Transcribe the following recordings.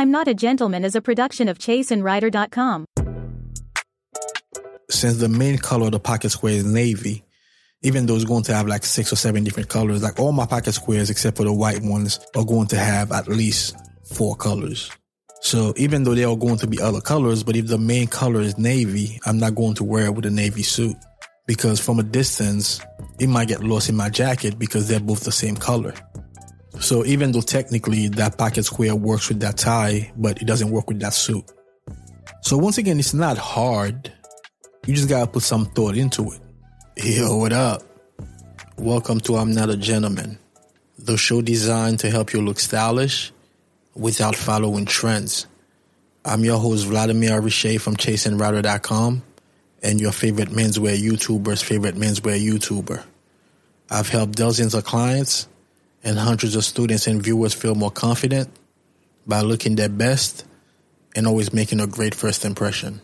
I'm Not a Gentleman is a production of chaseandrider.com. Since the main color of the pocket square is navy, even though it's going to have like 6 or 7 different colors, like all my pocket squares except for the white ones are going to have at least 4 colors. So even though they are going to be other colors, but if the main color is navy, I'm not going to wear it with a navy suit, because from a distance, it might get lost in my jacket because they're both the same color. So even though technically that pocket square works with that tie, but it doesn't work with that suit. So once again, it's not hard. You just gotta put some thought into it. Yo, what up? Welcome to I'm Not a Gentleman, the show designed to help you look stylish without following trends. I'm your host, Vladimir Riche from chaseandrider.com, and your favorite menswear YouTuber's favorite menswear YouTuber. I've helped dozens of clients and hundreds of students and viewers feel more confident by looking their best and always making a great first impression.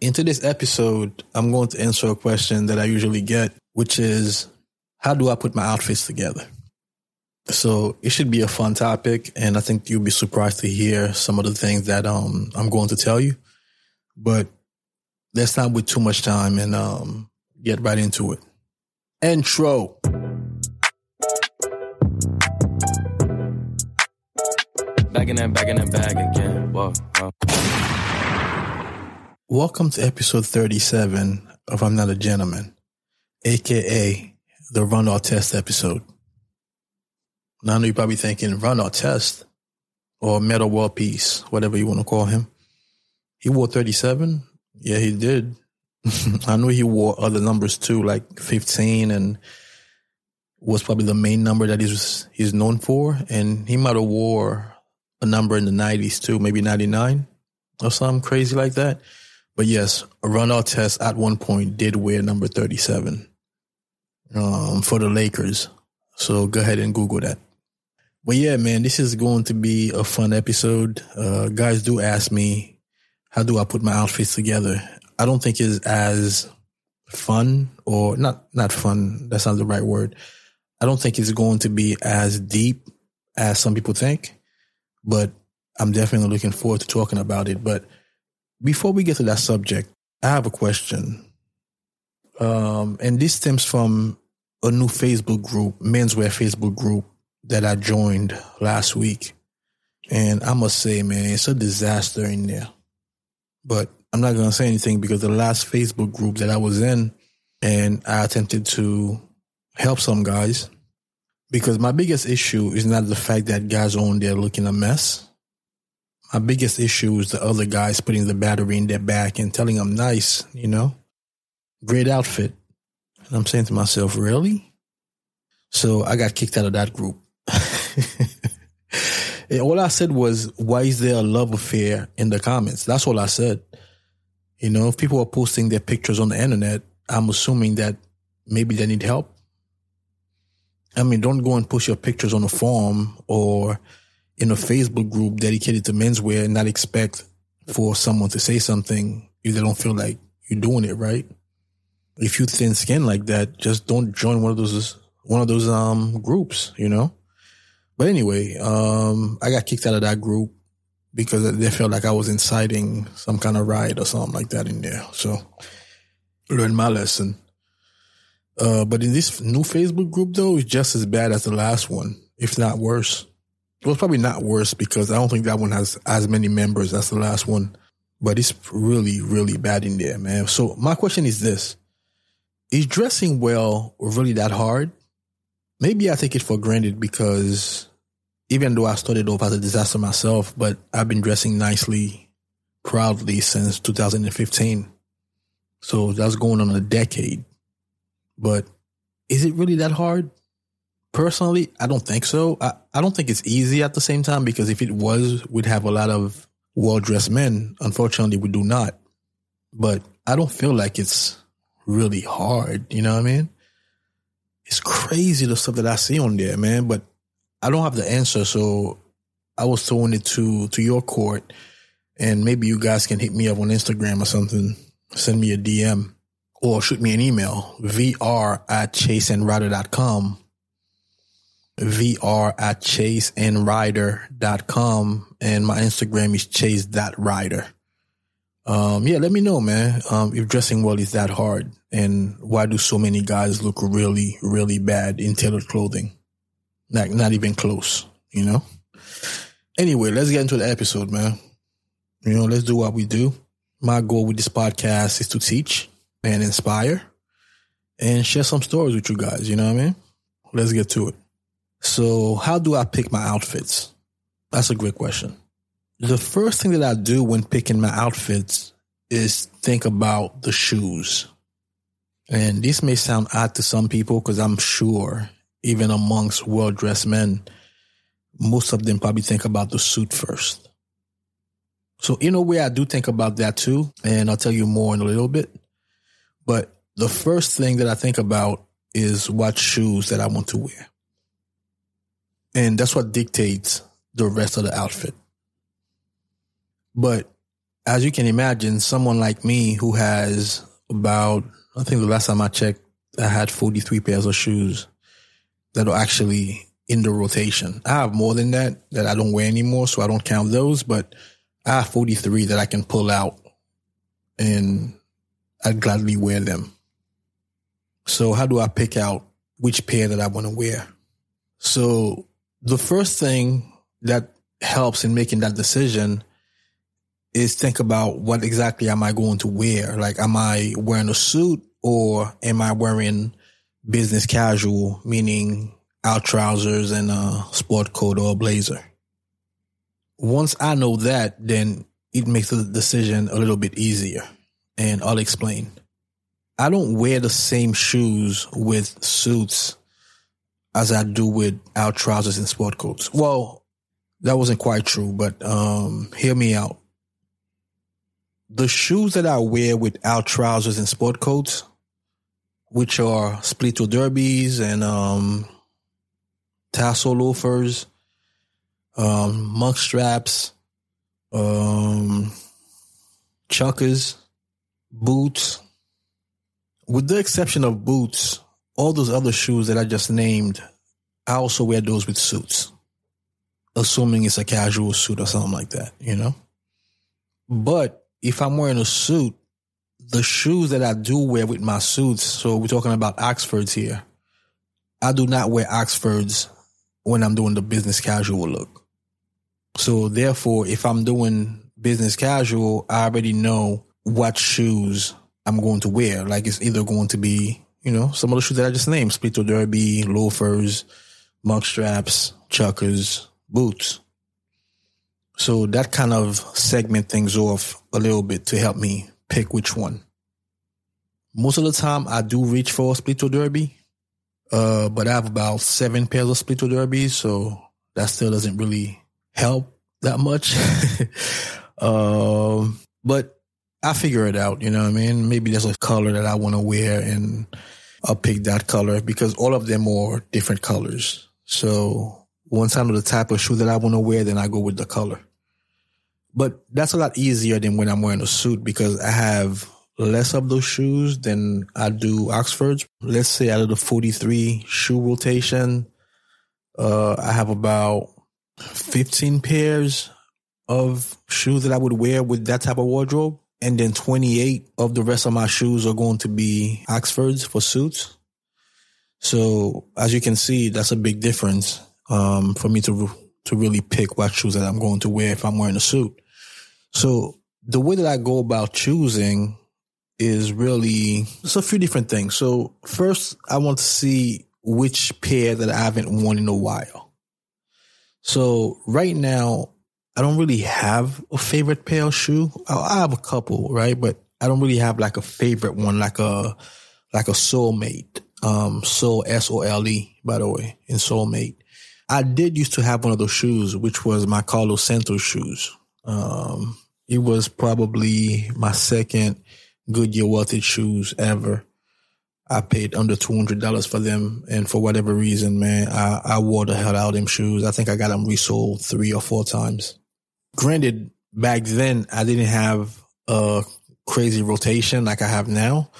In today's episode, I'm going to answer a question that I usually get, which is, how do I put my outfits together? So it should be a fun topic, and I think you'll be surprised to hear some of the things that I'm going to tell you. But let's not waste too much time and get right into it. Intro. Back in that bag again. Whoa, whoa. Welcome to episode 37 of I'm Not a Gentleman, a.k.a. the Ron Artest episode. Now I know you're probably thinking, Ron Artest or Metal World Peace, whatever you want to call him. He wore 37? Yeah, he did. I know he wore other numbers too, like 15, and was probably the main number that he's known for. And he might have wore a number in the 90s too, maybe 99 or something crazy like that. But yes, Ron Artest at one point did wear number 37 for the Lakers. So go ahead and Google that. But yeah, man, this is going to be a fun episode. Guys do ask me, how do I put my outfits together? I don't think it's as fun, or not fun. That's not the right word. I don't think it's going to be as deep as some people think, but I'm definitely looking forward to talking about it. But before we get to that subject, I have a question. And this stems from a new Facebook group, menswear Facebook group that I joined last week. And I must say, man, it's a disaster in there. But I'm not going to say anything, because the last Facebook group that I was in, and I attempted to help some guys, because my biggest issue is not the fact that guys are on there looking a mess. My biggest issue is the other guys putting the battery in their back and telling them, nice, you know, great outfit. And I'm saying to myself, really? So I got kicked out of that group. And all I said was, why is there a love affair in the comments? That's all I said. You know, if people are posting their pictures on the internet, I'm assuming that maybe they need help. I mean, don't go and post your pictures on a forum or in a Facebook group dedicated to menswear and not expect for someone to say something if they don't feel like you're doing it right. If you thin skin like that, just don't join one of those groups, you know. But anyway, I got kicked out of that group because they felt like I was inciting some kind of riot or something like that in there. So learned my lesson. But in this new Facebook group though, it's just as bad as the last one, if not worse. Well, it's probably not worse, because I don't think that one has as many members as the last one. But it's really, really bad in there, man. So my question is this. Is dressing well really that hard? Maybe I take it for granted, because even though I started off as a disaster myself, but I've been dressing nicely, proudly since 2015. So that's going on a decade. But is it really that hard? Personally, I don't think so. I don't think it's easy at the same time, because if it was, we'd have a lot of well-dressed men. Unfortunately, we do not. But I don't feel like it's really hard. You know what I mean? It's crazy the stuff that I see on there, man. But I don't have the answer, so I was throwing it to your court. And maybe you guys can hit me up on Instagram or something. Send me a DM or shoot me an email. vr@chaseandrider.com. VR at chaseandrider.com. And my Instagram is chase.rider. Yeah, let me know, man. If dressing well is that hard, and why do so many guys look really, really bad in tailored clothing? Like, not even close, you know? Anyway, let's get into the episode, man. You know, let's do what we do. My goal with this podcast is to teach and inspire and share some stories with you guys, you know what I mean? Let's get to it. So, how do I pick my outfits? That's a great question. The first thing that I do when picking my outfits is think about the shoes. And this may sound odd to some people, because I'm sure even amongst well-dressed men, most of them probably think about the suit first. So in a way, I do think about that too, and I'll tell you more in a little bit. But the first thing that I think about is what shoes that I want to wear. And that's what dictates the rest of the outfit. But as you can imagine, someone like me who has about, I think the last time I checked, I had 43 pairs of shoes that are actually in the rotation. I have more than that I don't wear anymore, so I don't count those, but I have 43 that I can pull out, and I'd gladly wear them. So how do I pick out which pair that I want to wear? So the first thing that helps in making that decision is think about what exactly am I going to wear? Like, am I wearing a suit, or am I wearing business casual, meaning out trousers and a sport coat or a blazer? Once I know that, then it makes the decision a little bit easier, and I'll explain. I don't wear the same shoes with suits as I do with out trousers and sport coats. Well, that wasn't quite true, but hear me out. The shoes that I wear with out trousers and sport coats, which are split toe derbies and tassel loafers, monk straps, chuckers, boots. With the exception of boots, all those other shoes that I just named, I also wear those with suits, assuming it's a casual suit or something like that, you know? But if I'm wearing a suit, the shoes that I do wear with my suits, so we're talking about Oxfords here, I do not wear Oxfords when I'm doing the business casual look. So therefore, if I'm doing business casual, I already know what shoes I'm going to wear. Like, it's either going to be, you know, some of the shoes that I just named, split toe derby, loafers, monk straps, chuckers, boots. So that kind of segment things off a little bit to help me pick which one. Most of the time I do reach for a split toe derby, but I have about 7 pairs of split toe derbies, so that still doesn't really help that much. But I figure it out, you know what I mean? Maybe there's a color that I want to wear, and I'll pick that color, because all of them are different colors. So once I know the type of shoe that I want to wear, then I go with the color. But that's a lot easier than when I'm wearing a suit, because I have less of those shoes than I do Oxfords. Let's say out of the 43 shoe rotation, I have about 15 pairs of shoes that I would wear with that type of wardrobe. And then 28 of the rest of my shoes are going to be Oxfords for suits. So as you can see, that's a big difference for me to really pick what shoes that I'm going to wear if I'm wearing a suit. So the way that I go about choosing is really, it's a few different things. So first, I want to see which pair that I haven't worn in a while. So right now, I don't really have a favorite pair of shoe. I have a couple, right? But I don't really have like a favorite one, like a soulmate. Soul, S-O-L-E, by the way, in soulmate. I did used to have one of those shoes, which was my Carlos Santos shoes. It was probably my second Goodyear welted shoes ever. I paid under $200 for them. And for whatever reason, man, I wore the hell out of them shoes. I think I got them resold 3 or 4 times. Granted, back then, I didn't have a crazy rotation like I have now.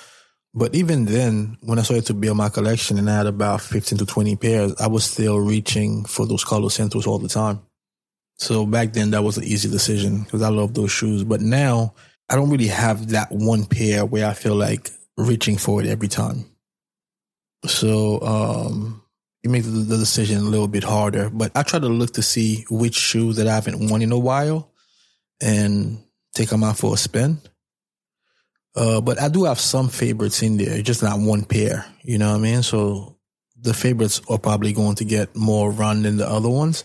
But even then, when I started to build my collection and I had about 15 to 20 pairs, I was still reaching for those Carlos Santos all the time. So back then, that was an easy decision because I love those shoes. But now, I don't really have that one pair where I feel like reaching for it every time. So it makes the decision a little bit harder. But I try to look to see which shoes that I haven't worn in a while and take them out for a spin. But I do have some favorites in there. It's just not one pair. You know what I mean? So the favorites are probably going to get more run than the other ones.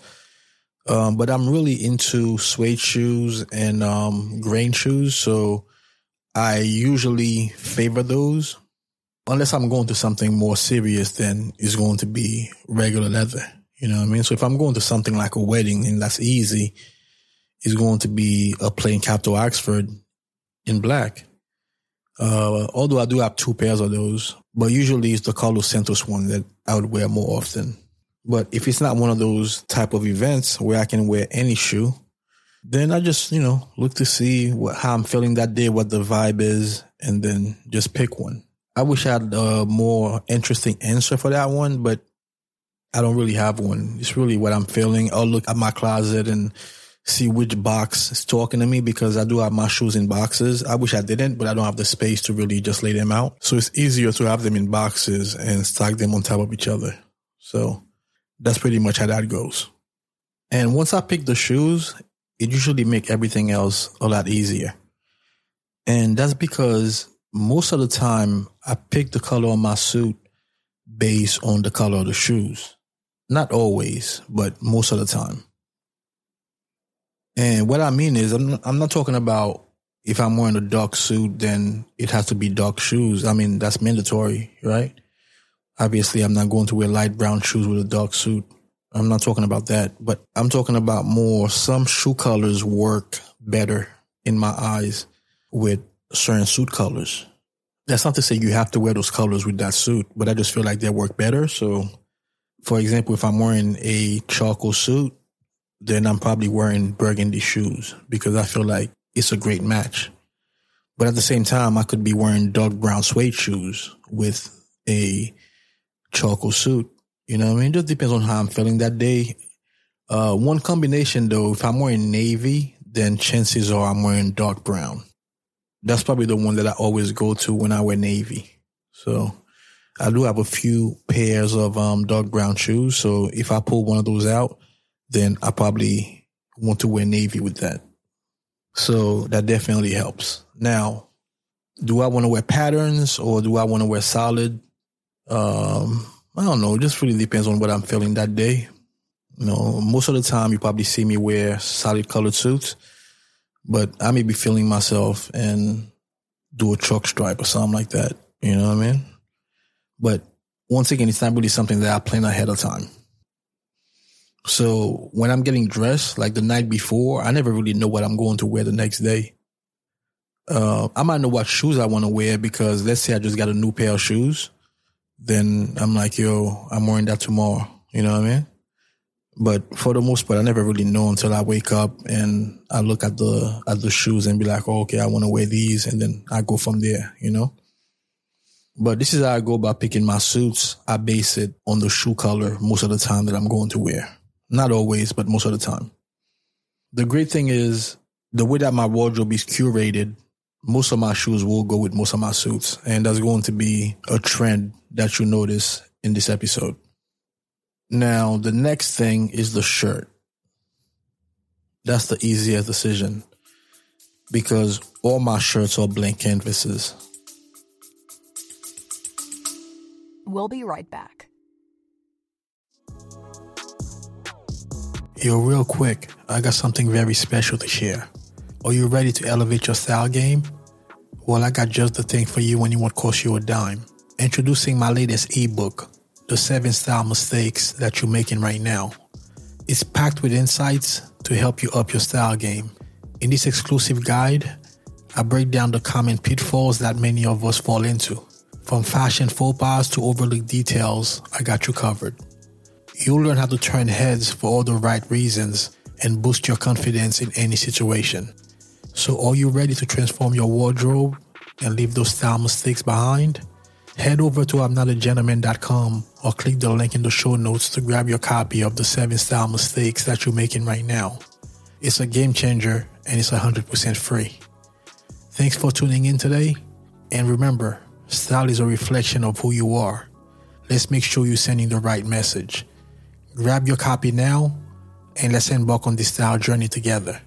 But I'm really into suede shoes and grain shoes. So I usually favor those. Unless I'm going to something more serious, then it's going to be regular leather. You know what I mean? So if I'm going to something like a wedding, and that's easy, it's going to be a plain Captain Oxford in black. Although I do have two pairs of those, but usually it's the Carlos Santos one that I would wear more often. But if it's not one of those type of events where I can wear any shoe, then I just, you know, look to see how I'm feeling that day, what the vibe is, and then just pick one. I wish I had a more interesting answer for that one, but I don't really have one. It's really what I'm feeling. I'll look at my closet and see which box is talking to me, because I do have my shoes in boxes. I wish I didn't, but I don't have the space to really just lay them out. So it's easier to have them in boxes and stack them on top of each other. So that's pretty much how that goes. And once I pick the shoes, it usually makes everything else a lot easier. And that's because most of the time I pick the color of my suit based on the color of the shoes. Not always, but most of the time. And what I mean is I'm not talking about if I'm wearing a dark suit, then it has to be dark shoes. I mean, that's mandatory, right? Obviously, I'm not going to wear light brown shoes with a dark suit. I'm not talking about that, but I'm talking about more some shoe colors work better in my eyes with certain suit colors. That's not to say you have to wear those colors with that suit, but I just feel like they work better. So, for example, if I'm wearing a charcoal suit, then I'm probably wearing burgundy shoes because I feel like it's a great match. But at the same time, I could be wearing dark brown suede shoes with a charcoal suit. You know what I mean? It just depends on how I'm feeling that day. One combination, though, if I'm wearing navy, then chances are I'm wearing dark brown. That's probably the one that I always go to when I wear navy. So I do have a few pairs of dark brown shoes. So if I pull one of those out, then I probably want to wear navy with that. So that definitely helps. Now, do I want to wear patterns or do I want to wear solid? I don't know. It just really depends on what I'm feeling that day. You know, most of the time you probably see me wear solid colored suits, but I may be feeling myself and do a chalk stripe or something like that. You know what I mean? But once again, it's not really something that I plan ahead of time. So when I'm getting dressed, like the night before, I never really know what I'm going to wear the next day. I might know what shoes I want to wear because let's say I just got a new pair of shoes. Then I'm like, yo, I'm wearing that tomorrow. You know what I mean? But for the most part, I never really know until I wake up and I look at the shoes and be like, oh, okay, I want to wear these. And then I go from there, you know? But this is how I go about picking my suits. I base it on the shoe color most of the time that I'm going to wear. Not always, but most of the time. The great thing is the way that my wardrobe is curated, most of my shoes will go with most of my suits. And that's going to be a trend that you notice in this episode. Now, the next thing is the shirt. That's the easiest decision because all my shirts are blank canvases. We'll be right back. Yo, real quick, I got something very special to share. Are you ready to elevate your style game? Well, I got just the thing for you and it won't cost you a dime. Introducing my latest ebook, The 7 Style Mistakes That You're Making Right Now. It's packed with insights to help you up your style game. In this exclusive guide, I break down the common pitfalls that many of us fall into. From fashion faux pas to overlooked details, I got you covered. You'll learn how to turn heads for all the right reasons and boost your confidence in any situation. So are you ready to transform your wardrobe and leave those style mistakes behind? Head over to ImNotAGentleman.com or click the link in the show notes to grab your copy of The 7 Style Mistakes That You're Making Right Now. It's a game changer and it's 100% free. Thanks for tuning in today. And remember, style is a reflection of who you are. Let's make sure you're sending the right message. Grab your copy now and let's embark on this style journey together.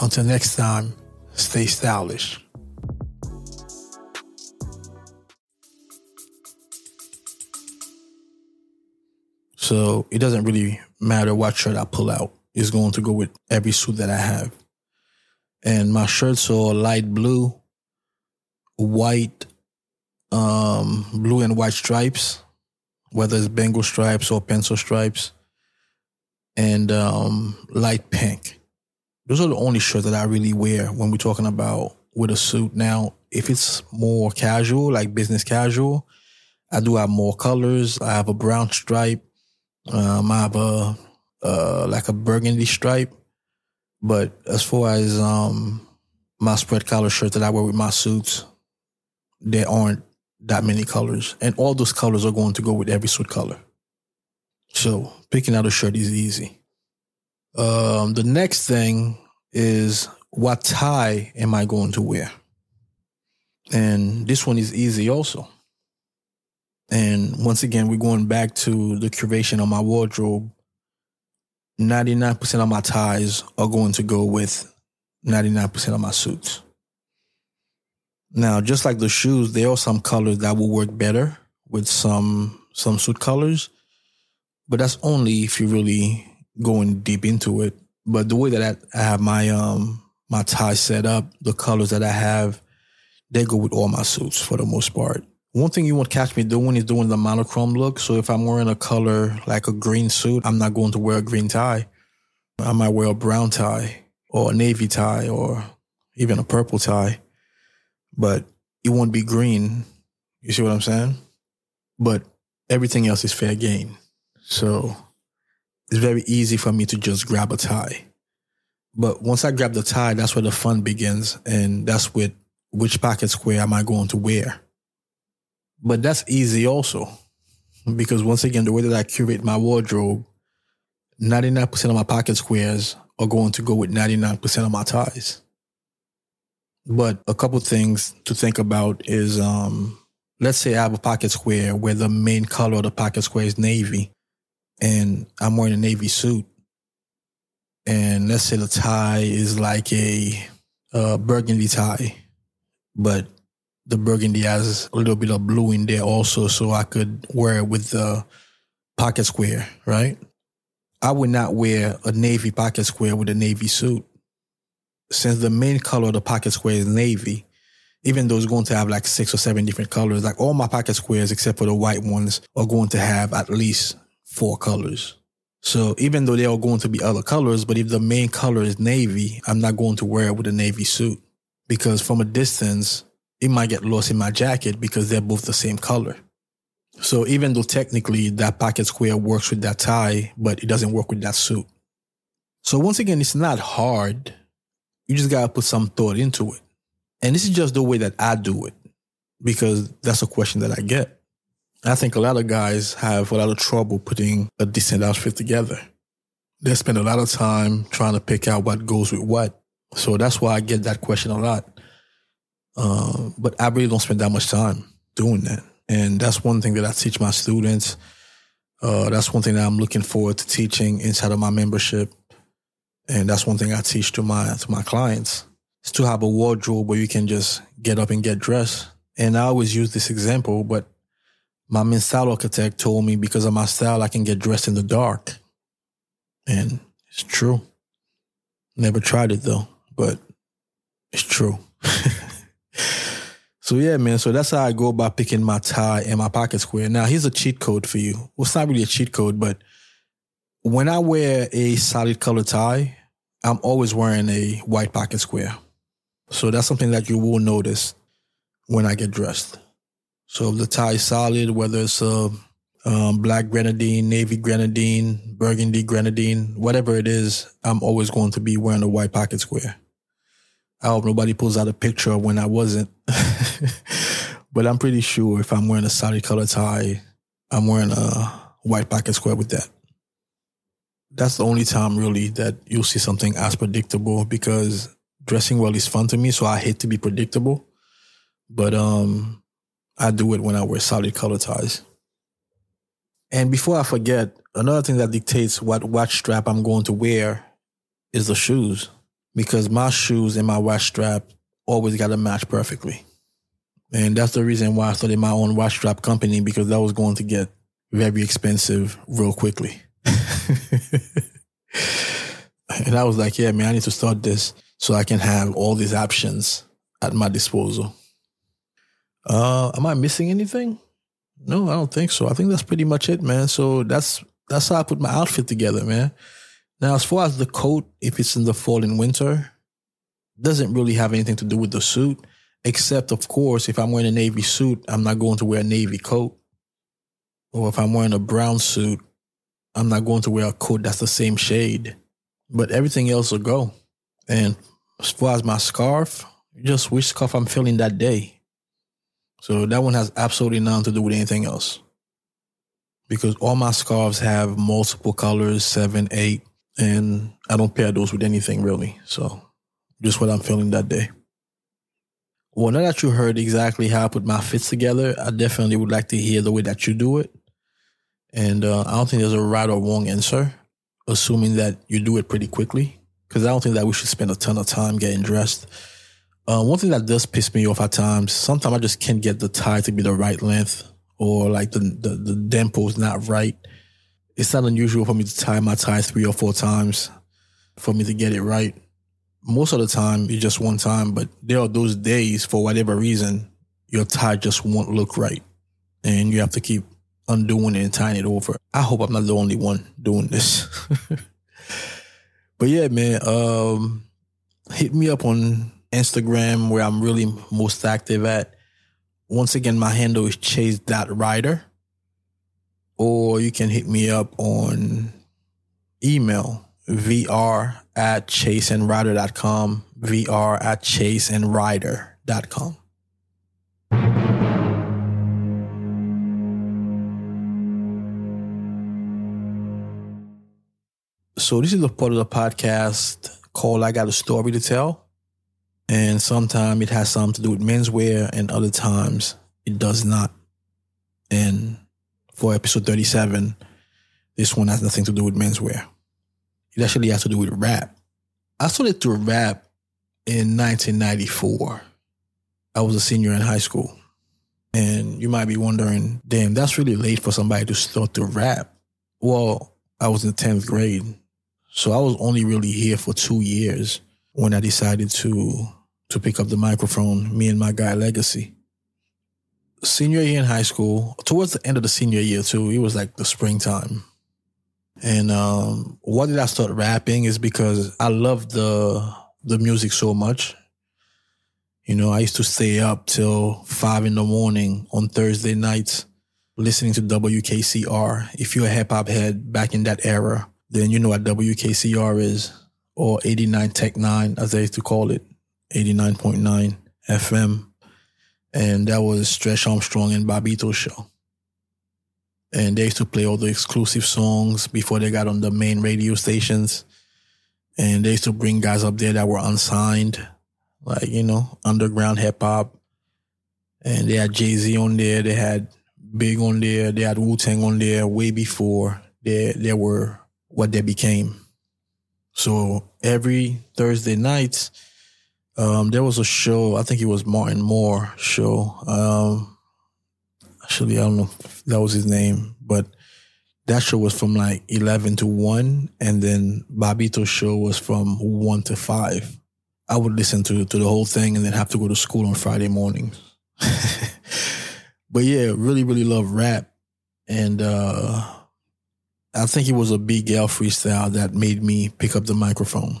Until next time, stay stylish. So it doesn't really matter what shirt I pull out. It's going to go with every suit that I have. And my shirts are light blue, white, blue and white stripes, whether it's Bengal stripes or pencil stripes, and light pink. Those are the only shirts that I really wear when we're talking about with a suit. Now, if it's more casual, like business casual, I do have more colors. I have a brown stripe. I have a burgundy stripe. But as far as my spread collar shirt that I wear with my suits, there aren't that many colors. And all those colors are going to go with every suit color. So picking out a shirt is easy. The next thing is, what tie am I going to wear? And this one is easy also. And once again, we're going back to the curation of my wardrobe. 99% of my ties are going to go with 99% of my suits. Now, just like the shoes, there are some colors that will work better with some suit colors, but that's only if you really going deep into it. But the way that I have my tie set up, the colors that I have, they go with all my suits for the most part. One thing you won't catch me doing is doing the monochrome look. So if I'm wearing a color like a green suit, I'm not going to wear a green tie. I might wear a brown tie or a navy tie or even a purple tie, but it won't be green. You see what I'm saying? But everything else is fair game. So it's very easy for me to just grab a tie. But once I grab the tie, that's where the fun begins. And that's with which pocket square am I going to wear. But that's easy also. Because once again, the way that I curate my wardrobe, 99% of my pocket squares are going to go with 99% of my ties. But a couple things to think about is, let's say I have a pocket square where the main color of the pocket square is navy. And I'm wearing a navy suit, and let's say the tie is like a burgundy tie, but the burgundy has a little bit of blue in there also, so I could wear it with the pocket square, right? I would not wear a navy pocket square with a navy suit. Since the main color of the pocket square is navy, even though it's going to have like 6 or 7 different colors, like all my pocket squares except for the white ones are going to have at least 4 colors. So even though they are going to be other colors, but if the main color is navy, I'm not going to wear it with a navy suit, because from a distance, it might get lost in my jacket because they're both the same color. So even though technically that pocket square works with that tie, but it doesn't work with that suit. So once again, it's not hard. You just got to put some thought into it. And this is just the way that I do it, because that's a question that I get. I think a lot of guys have a lot of trouble putting a decent outfit together. They spend a lot of time trying to pick out what goes with what. So that's why I get that question a lot. But I really don't spend that much time doing that. And that's one thing that I teach my students. That's one thing that I'm looking forward to teaching inside of my membership. And that's one thing I teach to my clients, is to have a wardrobe where you can just get up and get dressed. And I always use this example, but my men's style architect told me because of my style, I can get dressed in the dark. And it's true. Never tried it though, but it's true. So yeah, man. So that's how I go about picking my tie and my pocket square. Now here's a cheat code for you. Well, it's not really a cheat code, but when I wear a solid color tie, I'm always wearing a white pocket square. So that's something that you will notice when I get dressed. So if the tie is solid, whether it's a black grenadine, navy grenadine, burgundy grenadine, whatever it is, I'm always going to be wearing a white pocket square. I hope nobody pulls out a picture of when I wasn't. But I'm pretty sure if I'm wearing a solid color tie, I'm wearing a white pocket square with that. That's the only time really that you'll see something as predictable, because dressing well is fun to me, so I hate to be predictable. But I do it when I wear solid color ties. And before I forget, another thing that dictates what watch strap I'm going to wear is the shoes, because my shoes and my watch strap always got to match perfectly. And that's the reason why I started my own watch strap company, because that was going to get very expensive real quickly. And I was like, yeah, man, I need to start this so I can have all these options at my disposal. Am I missing anything? No, I don't think so. I think that's pretty much it, man. So that's how I put my outfit together, man. Now, as far as the coat, if it's in the fall and winter, doesn't really have anything to do with the suit, except, of course, if I'm wearing a navy suit, I'm not going to wear a navy coat. Or if I'm wearing a brown suit, I'm not going to wear a coat that's the same shade. But everything else will go. And as far as my scarf, just which scarf I'm feeling that day. So that one has absolutely nothing to do with anything else, because all my scarves have multiple colors, 7, 8, and I don't pair those with anything really. So just what I'm feeling that day. Well, now that you heard exactly how I put my fits together, I definitely would like to hear the way that you do it. And I don't think there's a right or wrong answer, assuming that you do it pretty quickly, because I don't think that we should spend a ton of time getting dressed. One thing that does piss me off at times, sometimes I just can't get the tie to be the right length, or like the dempo is not right. It's not unusual for me to tie my tie 3 or 4 times for me to get it right. Most of the time, it's just one time, but there are those days, for whatever reason, your tie just won't look right, and you have to keep undoing it and tying it over. I hope I'm not the only one doing this. But yeah, man, hit me up on Instagram, where I'm really most active at. Once again, my handle is chase.rider. Or you can hit me up on email, vr@chaseandrider.com, vr@chaseandrider.com. So this is the part of the podcast called I Got a Story to Tell. And sometimes it has something to do with menswear, and other times it does not. And for episode 37, this one has nothing to do with menswear. It actually has to do with rap. I started to rap in 1994. I was a senior in high school. And you might be wondering, damn, that's really late for somebody to start to rap. Well, I was in 10th grade, so I was only really here for 2 years when I decided to pick up the microphone, me and my guy Legacy. Senior year in high school, towards the end of the senior year too, it was like the springtime. And why did I start rapping is because I loved the music so much. You know, I used to stay up till 5 a.m. on Thursday nights listening to WKCR. If you're a hip-hop head back in that era, then you know what WKCR is, or 89 Tech 9, as they used to call it, 89.9 FM. And that was Stretch Armstrong and Bobito's show. And they used to play all the exclusive songs before they got on the main radio stations. And they used to bring guys up there that were unsigned, like, you know, underground hip-hop. And they had Jay-Z on there, they had Big on there, they had Wu-Tang on there way before they were what they became. So every Thursday night, there was a show. I think it was Martin Moore's show. Actually, I don't know if that was his name, but that show was from like 11 to 1. And then Bobito's show was from 1 to 5. I would listen to the whole thing and then have to go to school on Friday mornings. But yeah, really, really love rap. And I think it was a Big L freestyle that made me pick up the microphone.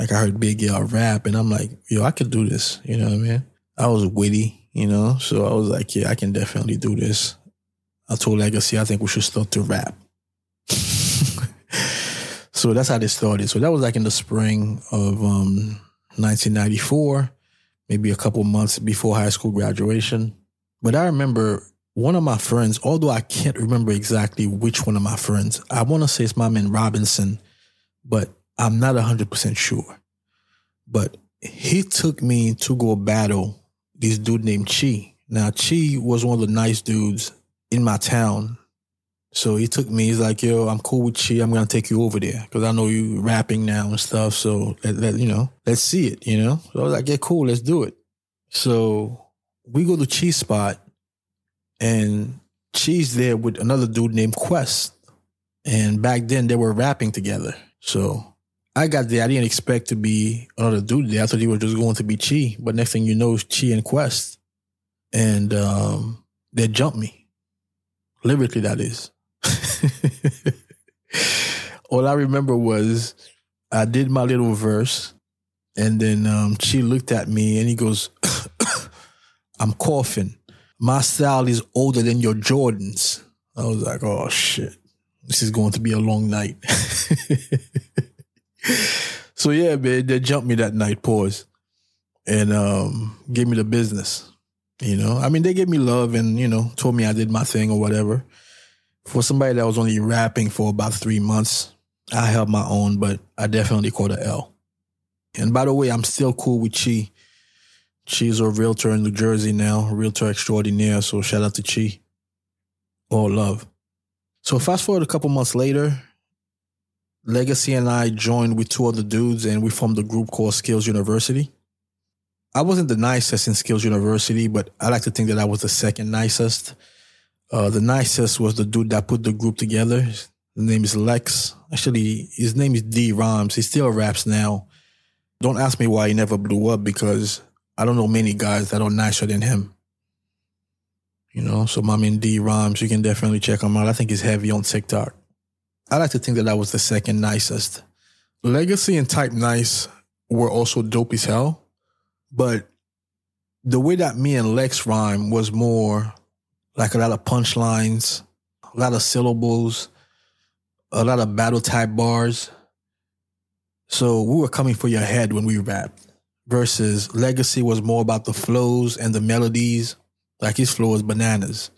Like, I heard Big L rap, and I'm like, yo, I could do this. You know what I mean? I was witty, you know? So I was like, yeah, I can definitely do this. I told Legacy, I think we should start to rap. So that's how this started. So that was like in the spring of 1994, maybe a couple months before high school graduation. But I remember one of my friends, although I can't remember exactly which one of my friends, I want to say it's my man Robinson, but I'm not 100% sure. But he took me to go battle this dude named Chi. Now, Chi was one of the nice dudes in my town. So he took me. He's like, yo, I'm cool with Chi. I'm going to take you over there because I know you rapping now and stuff. So, let's see it, you know. So I was like, yeah, cool. Let's do it. So we go to Chi's spot and Chi's there with another dude named Quest. And back then they were rapping together. So I got there. I didn't expect to be another dude there. I thought he was just going to be Chi. But next thing you know, it's Chi and Quest. And they jumped me. Lyrically, that is. All I remember was I did my little verse, and then Chi looked at me and he goes, I'm coughing. My style is older than your Jordans. I was like, oh shit, this is going to be a long night. So yeah, man, they jumped me that night, pause, and gave me the business. You know, I mean, they gave me love and, you know, told me I did my thing or whatever. For somebody that was only rapping for about 3 months, I held my own, but I definitely caught an L. And by the way, I'm still cool with Chi. Chi's a realtor in New Jersey now, realtor extraordinaire. So shout out to Chi. All love. So fast forward a couple months later, Legacy and I joined with two other dudes and we formed a group called Skills University. I wasn't the nicest in Skills University, but I like to think that I was the second nicest. The nicest was the dude that put the group together. His name is Lex. Actually, his name is D. Rymz. He still raps now. Don't ask me why he never blew up because I don't know many guys that are nicer than him. You know, so my man D. Rymz, you can definitely check him out. I think he's heavy on TikTok. I like to think that I was the second nicest. Legacy and Type Nice were also dope as hell. But the way that me and Lex rhyme was more like a lot of punchlines, a lot of syllables, a lot of battle type bars. So we were coming for your head when we rapped versus Legacy was more about the flows and the melodies. Like his flow is bananas.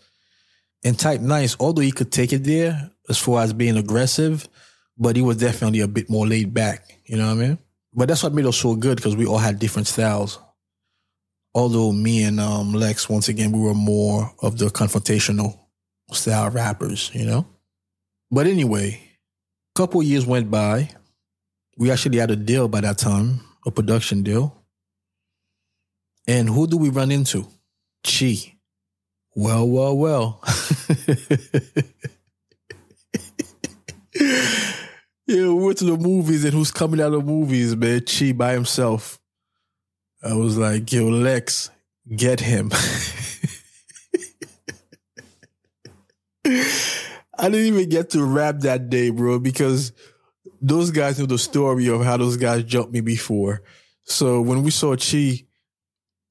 And Type Nice, although he could take it there as far as being aggressive, but he was definitely a bit more laid back. You know what I mean? But that's what made us so good because we all had different styles. Although me and Lex, once again, we were more of the confrontational style rappers, you know? But anyway, a couple years went by. We actually had a deal by that time, a production deal. And who do we run into? Chi. Well. Yeah, we went to the movies, and who's coming out of movies, man? Chi by himself. I was like, yo, Lex, get him. I didn't even get to rap that day, bro, because those guys knew the story of how those guys jumped me before. So when we saw Chi,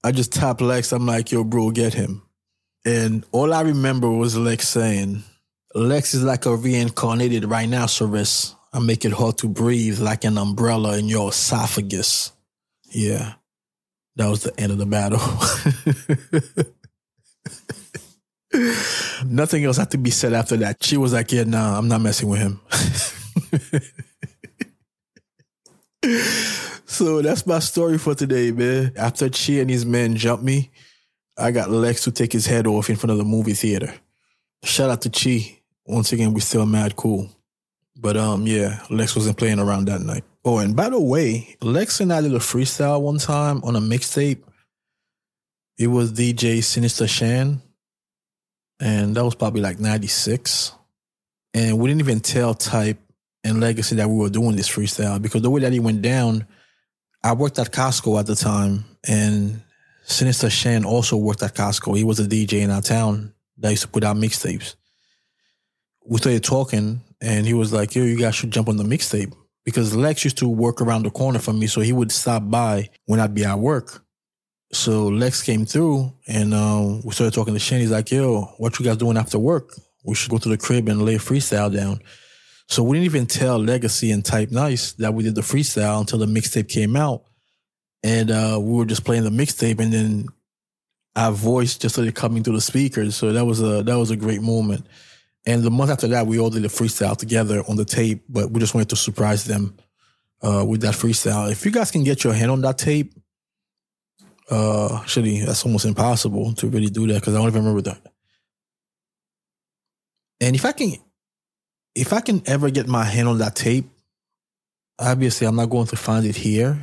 I just tapped Lex. I'm like, yo, bro, get him. And all I remember was Lex saying, Lex is like a reincarnated rhinoceros. I make it hard to breathe like an umbrella in your esophagus. Yeah. That was the end of the battle. Nothing else had to be said after that. She was like, yeah, nah, I'm not messing with him. So that's my story for today, man. After Chi and his men jumped me, I got Lex to take his head off in front of the movie theater. Shout out to Chi. Once again, we still mad cool. But yeah, Lex wasn't playing around that night. Oh, and by the way, Lex and I did a freestyle one time on a mixtape. It was DJ Sinister Shan. And that was probably like 96. And we didn't even tell Type and Legacy that we were doing this freestyle because the way that he went down, I worked at Costco at the time. And Sinister Shan also worked at Costco. He was a DJ in our town that used to put out mixtapes. We started talking. And he was like, yo, you guys should jump on the mixtape. Because Lex used to work around the corner from me, so he would stop by when I'd be at work. So Lex came through, and we started talking to Shane. He's like, yo, what you guys doing after work? We should go to the crib and lay freestyle down. So we didn't even tell Legacy and Type Nice that we did the freestyle until the mixtape came out. And we were just playing the mixtape, and then our voice just started coming through the speakers. So that was a great moment. And the month after that, we all did a freestyle together on the tape, but we just wanted to surprise them with that freestyle. If you guys can get your hand on that tape, actually, that's almost impossible to really do that because I don't even remember that. And if I can ever get my hand on that tape, obviously I'm not going to find it here.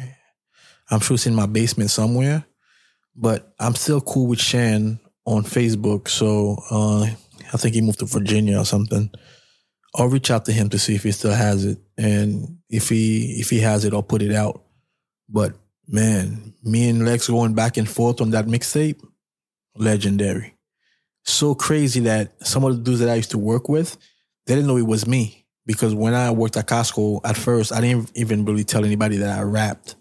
I'm sure it's in my basement somewhere, but I'm still cool with Shan on Facebook. So I think he moved to Virginia or something. I'll reach out to him to see if he still has it. And if he has it, I'll put it out. But man, me and Lex going back and forth on that mixtape, legendary. So crazy that some of the dudes that I used to work with, they didn't know it was me. Because when I worked at Costco at first, I didn't even really tell anybody that I rapped.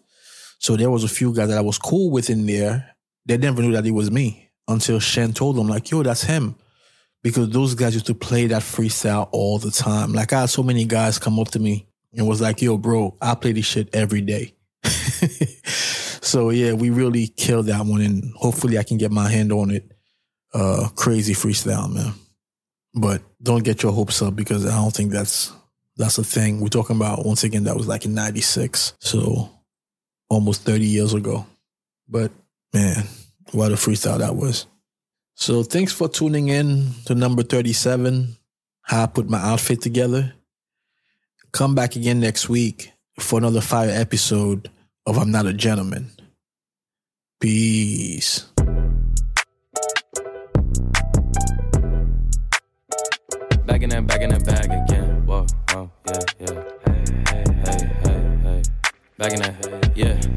So there was a few guys that I was cool with in there. They never knew that it was me until Shan told them, like, yo, that's him. Because those guys used to play that freestyle all the time. Like, I had so many guys come up to me and was like, yo, bro, I play this shit every day. So, yeah, we really killed that one. And hopefully I can get my hand on it. Crazy freestyle, man. But don't get your hopes up because I don't think that's a thing. We're talking about, once again, that was like in 96. So almost 30 years ago. But, man, what a freestyle that was. So thanks for tuning in to number 37, how I put my outfit together. Come back again next week for another fire episode of I'm Not a Gentleman. Peace. Back in that bag again. Whoa, yeah, yeah. Hey, hey, hey, hey, hey. Back in that, yeah.